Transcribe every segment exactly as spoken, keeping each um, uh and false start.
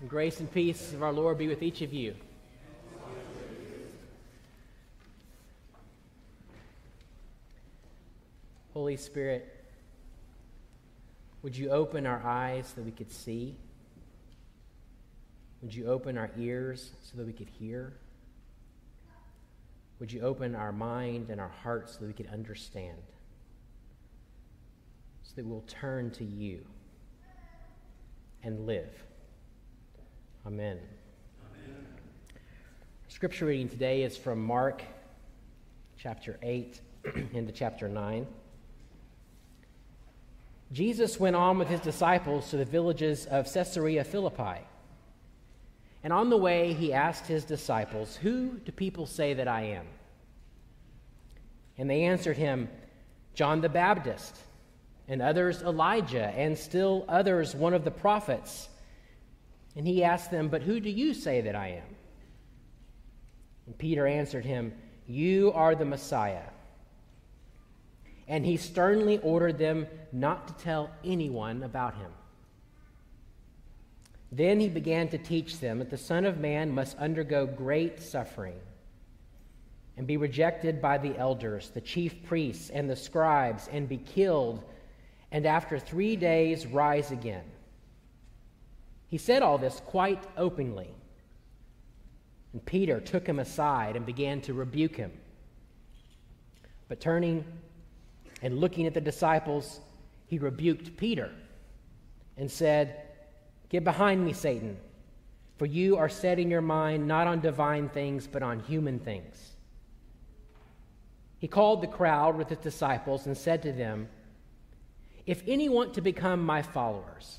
And grace and peace of our Lord be with each of you. Holy Spirit, would you open our eyes so that we could see? Would you open our ears so that we could hear? Would you open our mind and our hearts so that we could understand? So that we'll turn to you and live. Amen. Amen. Scripture reading today is from Mark chapter eight into chapter nine. Jesus went on with his disciples to the villages of Caesarea Philippi. And on the way, he asked his disciples, "Who do people say that I am?" And they answered him, "John the Baptist, and others Elijah, and still others one of the prophets." And he asked them, "But who do you say that I am?" And Peter answered him, "You are the Messiah." And he sternly ordered them not to tell anyone about him. Then he began to teach them that the Son of Man must undergo great suffering and be rejected by the elders, the chief priests, and the scribes, and be killed, and after three days rise again. He said all this quite openly. And Peter took him aside and began to rebuke him. But turning and looking at the disciples, he rebuked Peter and said, "Get behind me, Satan, for you are setting your mind not on divine things, but on human things." He called the crowd with his disciples and said to them, "If any want to become my followers,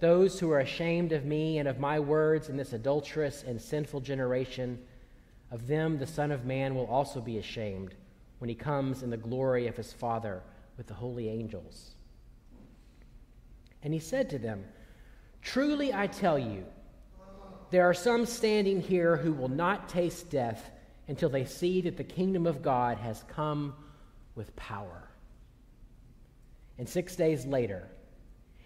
Those who are ashamed of me and of my words in this adulterous and sinful generation, of them the Son of Man will also be ashamed when he comes in the glory of his Father with the holy angels." And he said to them, "Truly I tell you, there are some standing here who will not taste death until they see that the kingdom of God has come with power." And six days later,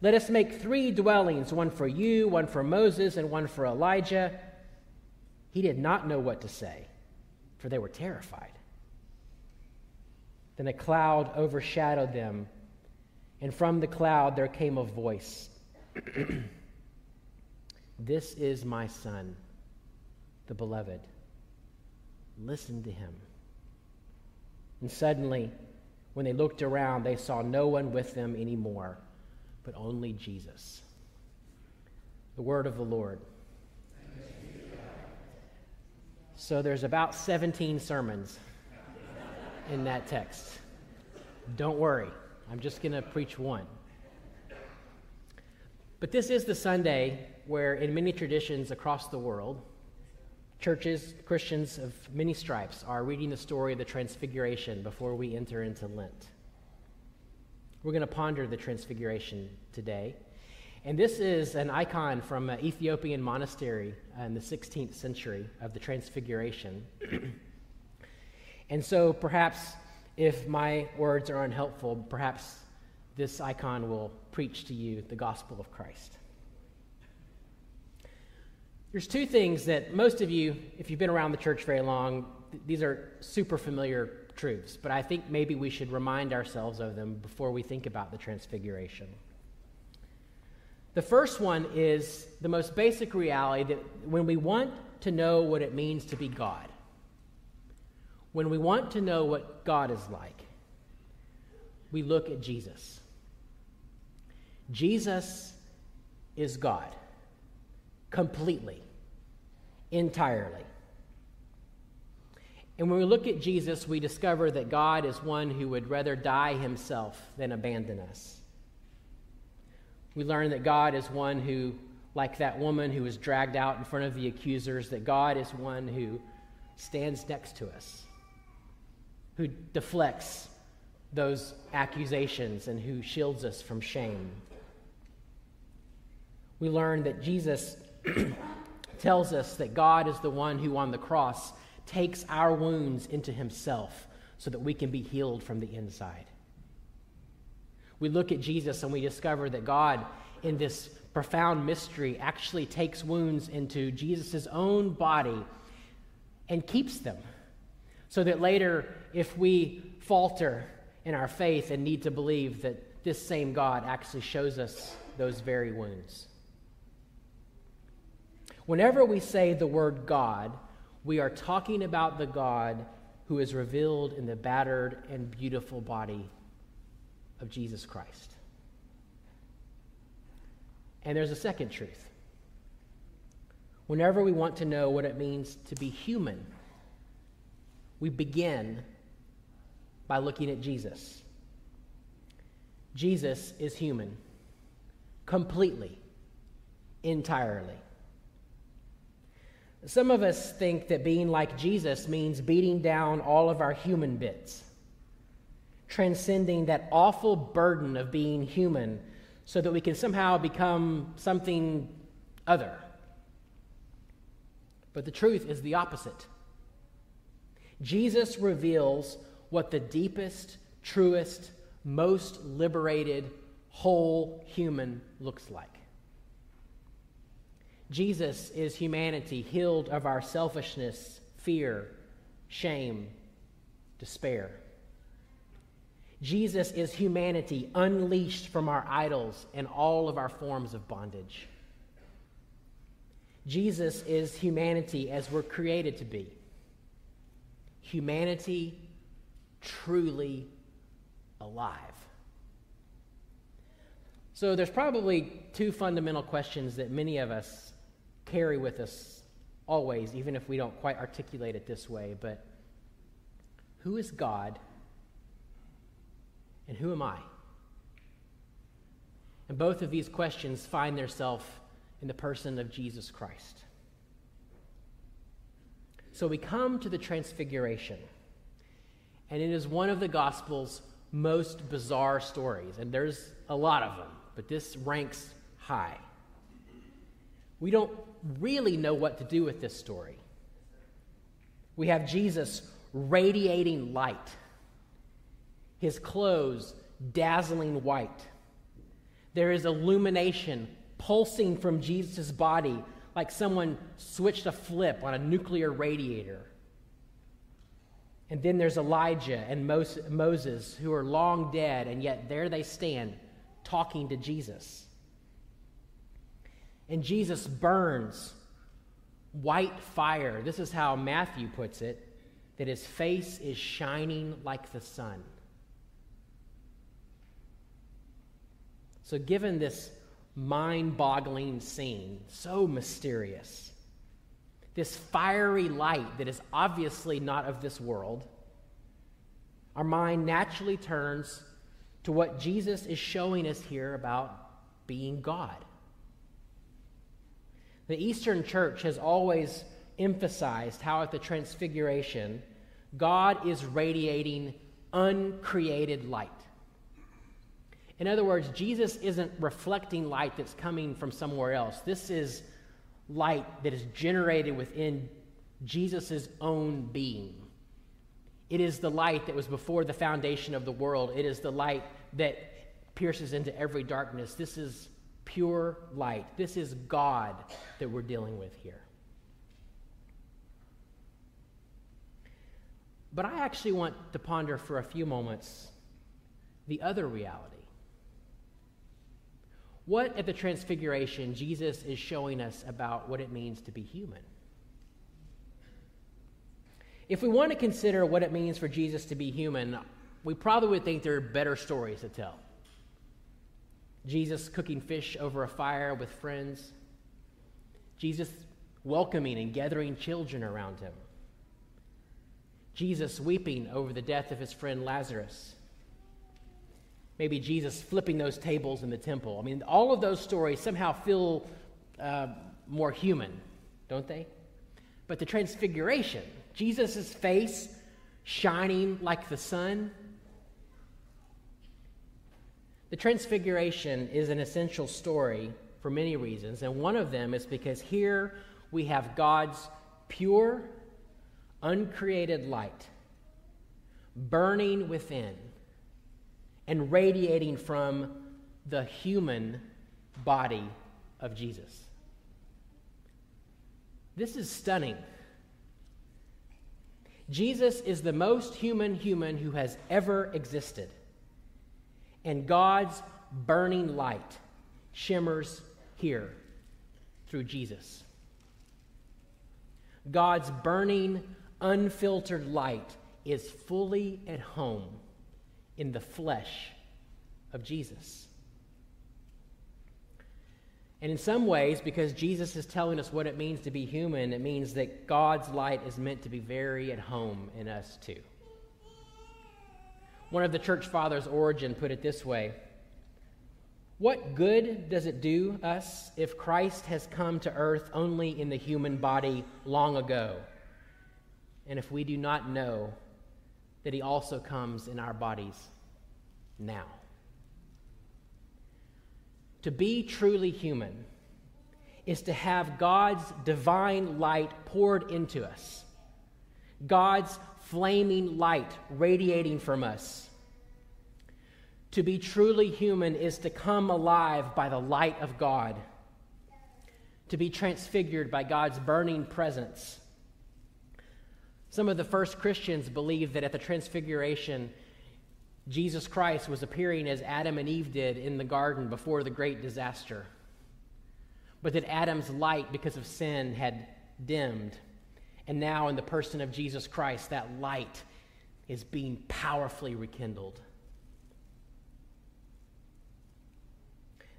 Let us make three dwellings, one for you, one for Moses, and one for Elijah." He did not know what to say, for they were terrified. Then a cloud overshadowed them, and from the cloud there came a voice, "This is my Son, the Beloved. Listen to him." And suddenly, when they looked around, they saw no one with them anymore, but only Jesus. The word of the Lord. So there's about seventeen sermons in that text. Don't worry, I'm just going to preach one. But this is the Sunday where, in many traditions across the world, churches, Christians of many stripes are reading the story of the Transfiguration before we enter into Lent. We're going to ponder the Transfiguration today. And this is an icon from an Ethiopian monastery in the sixteenth century of the Transfiguration. And so perhaps if my words are unhelpful, perhaps this icon will preach to you the gospel of Christ. There's two things that most of you, if you've been around the church very long, th- these are super familiar truths, but I think maybe we should remind ourselves of them before we think about the Transfiguration. The first one is the most basic reality that when we want to know what it means to be God, when we want to know what God is like, we look at Jesus. Jesus is God, completely, entirely. And when we look at Jesus, we discover that God is one who would rather die himself than abandon us. We learn that God is one who, like that woman who was dragged out in front of the accusers, that God is one who stands next to us, who deflects those accusations and who shields us from shame. We learn that Jesus tells us that God is the one who on the cross takes our wounds into himself so that we can be healed from the inside. We look at Jesus and we discover that God, in this profound mystery, actually takes wounds into Jesus' own body and keeps them so that later, if we falter in our faith and need to believe, that this same God actually shows us those very wounds. Whenever we say the word God, we are talking about the God who is revealed in the battered and beautiful body of Jesus Christ. And there's a second truth. Whenever we want to know what it means to be human, we begin by looking at Jesus. Jesus is human, completely, entirely. Some of us think that being like Jesus means beating down all of our human bits, transcending that awful burden of being human so that we can somehow become something other. But the truth is the opposite. Jesus reveals what the deepest, truest, most liberated, whole human looks like. Jesus is humanity healed of our selfishness, fear, shame, despair. Jesus is humanity unleashed from our idols and all of our forms of bondage. Jesus is humanity as we're created to be. Humanity truly alive. So there's probably two fundamental questions that many of us carry with us always, even if we don't quite articulate it this way, but who is God and who am I? And both of these questions find themselves in the person of Jesus Christ. So we come to the Transfiguration, and it is one of the Gospels' most bizarre stories, and there's a lot of them, but this ranks high. We don't really know what to do with this story. We have Jesus radiating light, his clothes dazzling white. There is illumination pulsing from Jesus' body like someone switched a flip on a nuclear radiator. And then there's Elijah and Moses, who are long dead, and yet there they stand talking to Jesus. And Jesus burns white fire. This is how Matthew puts it, that his face is shining like the sun. So given this mind-boggling scene, so mysterious, this fiery light that is obviously not of this world, our mind naturally turns to what Jesus is showing us here about being God. The Eastern Church has always emphasized how at the Transfiguration, God is radiating uncreated light. In other words, Jesus isn't reflecting light that's coming from somewhere else. This is light that is generated within Jesus' own being. It is the light that was before the foundation of the world. It is the light that pierces into every darkness. This is pure light. This is God that we're dealing with here. But I actually want to ponder for a few moments the other reality. What at the Transfiguration Jesus is showing us about what it means to be human? If we want to consider what it means for Jesus to be human, we probably would think there are better stories to tell. Jesus cooking fish over a fire with friends. Jesus welcoming and gathering children around him. Jesus weeping over the death of his friend Lazarus. Maybe Jesus flipping those tables in the temple. I mean, all of those stories somehow feel uh, more human, don't they? But the Transfiguration, Jesus' face shining like the sun. The Transfiguration is an essential story for many reasons, and one of them is because here we have God's pure, uncreated light burning within and radiating from the human body of Jesus. This is stunning. Jesus is the most human human who has ever existed, and God's burning light shimmers here through Jesus. God's burning, unfiltered light is fully at home in the flesh of Jesus. And in some ways, because Jesus is telling us what it means to be human, it means that God's light is meant to be very at home in us too. One of the church fathers, Origin, put it this way: what good does it do us if Christ has come to earth only in the human body long ago, and if we do not know that he also comes in our bodies now? To be truly human is to have God's divine light poured into us, God's flaming light radiating from us. To be truly human is to come alive by the light of God, to be transfigured by God's burning presence. Some of the first Christians believed that at the Transfiguration, Jesus Christ was appearing as Adam and Eve did in the garden before the great disaster, but that Adam's light, because of sin, had dimmed. And now in the person of Jesus Christ, that light is being powerfully rekindled.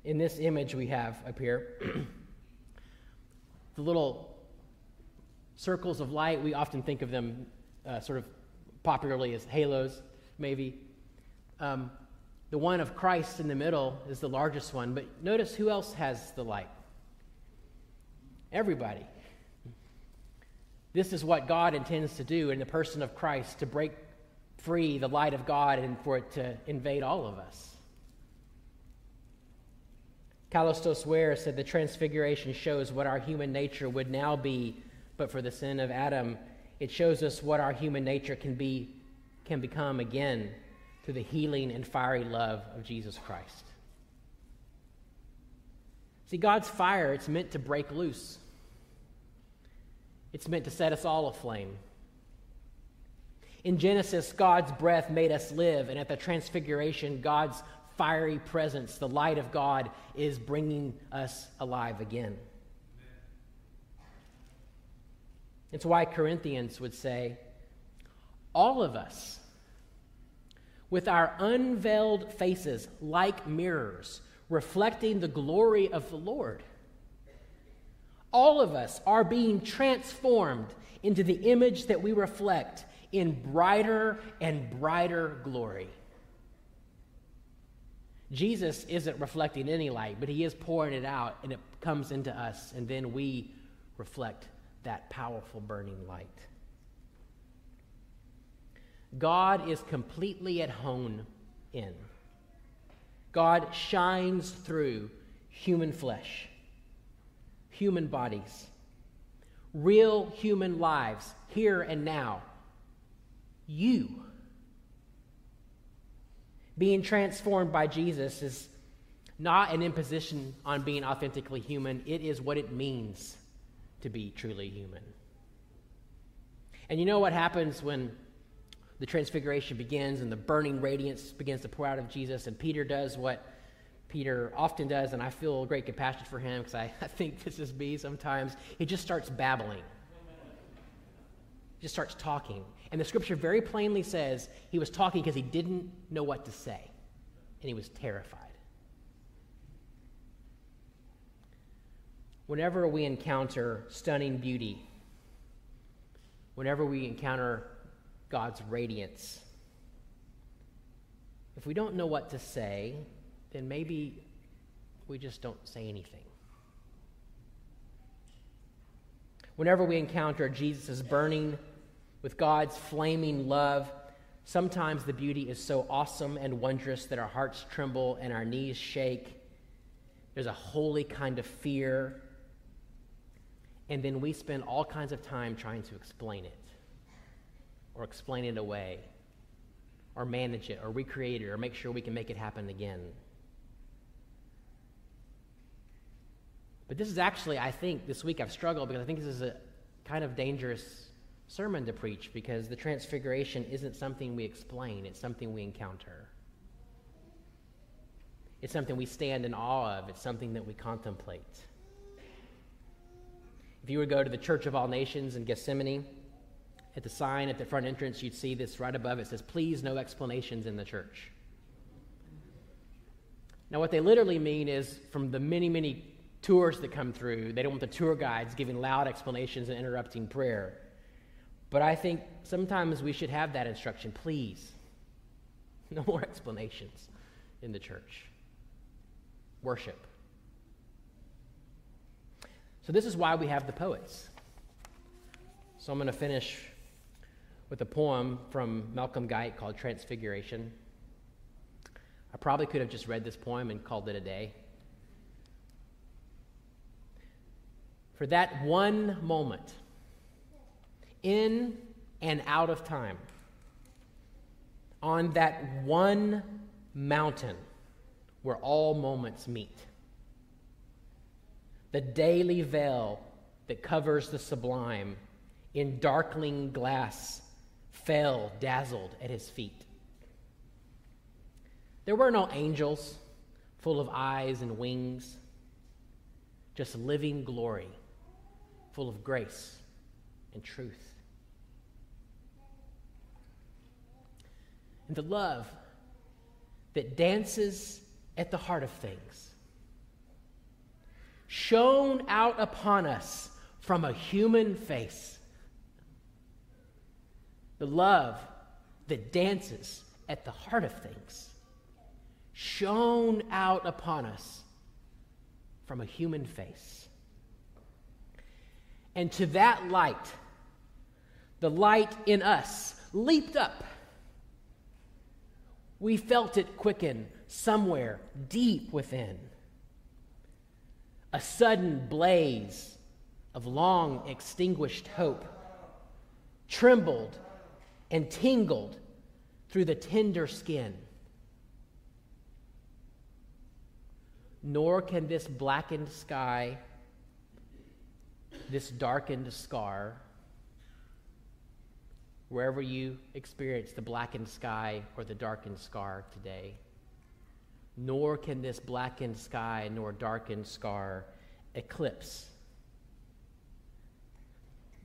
In this image we have up here, the little circles of light, we often think of them uh, sort of popularly as halos, maybe. Um, the one of Christ in the middle is the largest one, but notice who else has the light? Everybody. This is what God intends to do in the person of Christ, to break free the light of God and for it to invade all of us. Callistos Ware said the Transfiguration shows what our human nature would now be, but for the sin of Adam. It shows us what our human nature can be, can become again through the healing and fiery love of Jesus Christ. See, God's fire, it's meant to break loose. It's meant to set us all aflame. In Genesis, God's breath made us live, and at the Transfiguration, God's fiery presence, the light of God, is bringing us alive again. It's why Corinthians would say, all of us, with our unveiled faces like mirrors, reflecting the glory of the Lord, all of us are being transformed into the image that we reflect in brighter and brighter glory. Jesus isn't reflecting any light, but he is pouring it out, and it comes into us, and then we reflect that powerful burning light. God is completely at home in. God shines through human flesh, human bodies, real human lives, here and now. You. Being transformed by Jesus is not an imposition on being authentically human. It is what it means to be truly human. And you know what happens when the Transfiguration begins and the burning radiance begins to pour out of Jesus, and Peter does what Peter often does, and I feel great compassion for him because I, I think this is me sometimes. He just starts babbling. He just starts talking. And the scripture very plainly says he was talking because he didn't know what to say, and he was terrified. Whenever we encounter stunning beauty, whenever we encounter God's radiance, if we don't know what to say, then maybe we just don't say anything. Whenever we encounter Jesus' burning with God's flaming love, sometimes the beauty is so awesome and wondrous that our hearts tremble and our knees shake. There's a holy kind of fear. And then we spend all kinds of time trying to explain it, or explain it away, or manage it, or recreate it, or make sure we can make it happen again. But this is actually, I think, this week I've struggled because I think this is a kind of dangerous sermon to preach, because the Transfiguration isn't something we explain, it's something we encounter. It's something we stand in awe of, it's something that we contemplate. If you were to go to the Church of All Nations in Gethsemane, at the sign at the front entrance, you'd see this right above. It says, "Please, no explanations in the church." Now, what they literally mean is, from the many, many tours that come through, they don't want the tour guides giving loud explanations and interrupting prayer. But I think sometimes we should have that instruction. Please, no more explanations in the church. Worship. So this is why we have the poets. So I'm going to finish with a poem from Malcolm Guite called Transfiguration. I probably could have just read this poem and called it a day. For that one moment, in and out of time, on that one mountain where all moments meet, the daily veil that covers the sublime in darkling glass fell dazzled at his feet. There were no angels full of eyes and wings, just living glory full of grace and truth. And the love that dances at the heart of things shone out upon us from a human face. The love that dances at the heart of things shone out upon us from a human face. And to that light, the light in us leaped up. We felt it quicken somewhere deep within. A sudden blaze of long extinguished hope trembled and tingled through the tender skin. Nor can this blackened sky, this darkened scar, wherever you experience the blackened sky or the darkened scar today, nor can this blackened sky nor darkened scar eclipse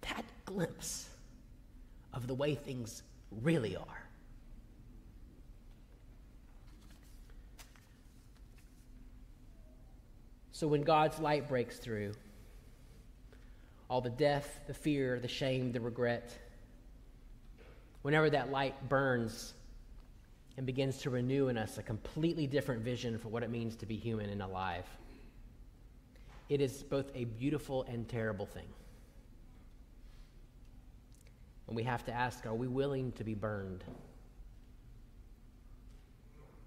that glimpse of the way things really are. So when God's light breaks through, all the death, the fear, the shame, the regret, whenever that light burns and begins to renew in us a completely different vision for what it means to be human and alive, it is both a beautiful and terrible thing. And we have to ask, are we willing to be burned?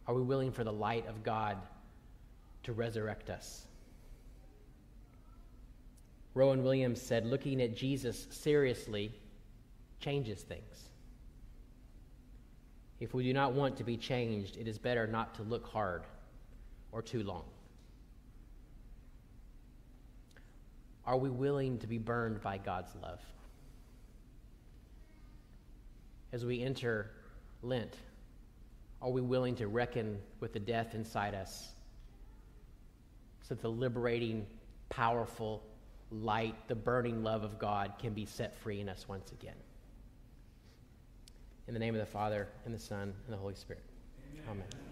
Are we willing for the light of God to resurrect us? Rowan Williams said, looking at Jesus seriously changes things. If we do not want to be changed, it is better not to look hard or too long. Are we willing to be burned by God's love? As we enter Lent, are we willing to reckon with the death inside us so that the liberating, powerful light, the burning love of God can be set free in us once again. In the name of the Father, and the Son, and the Holy Spirit. Amen. Amen.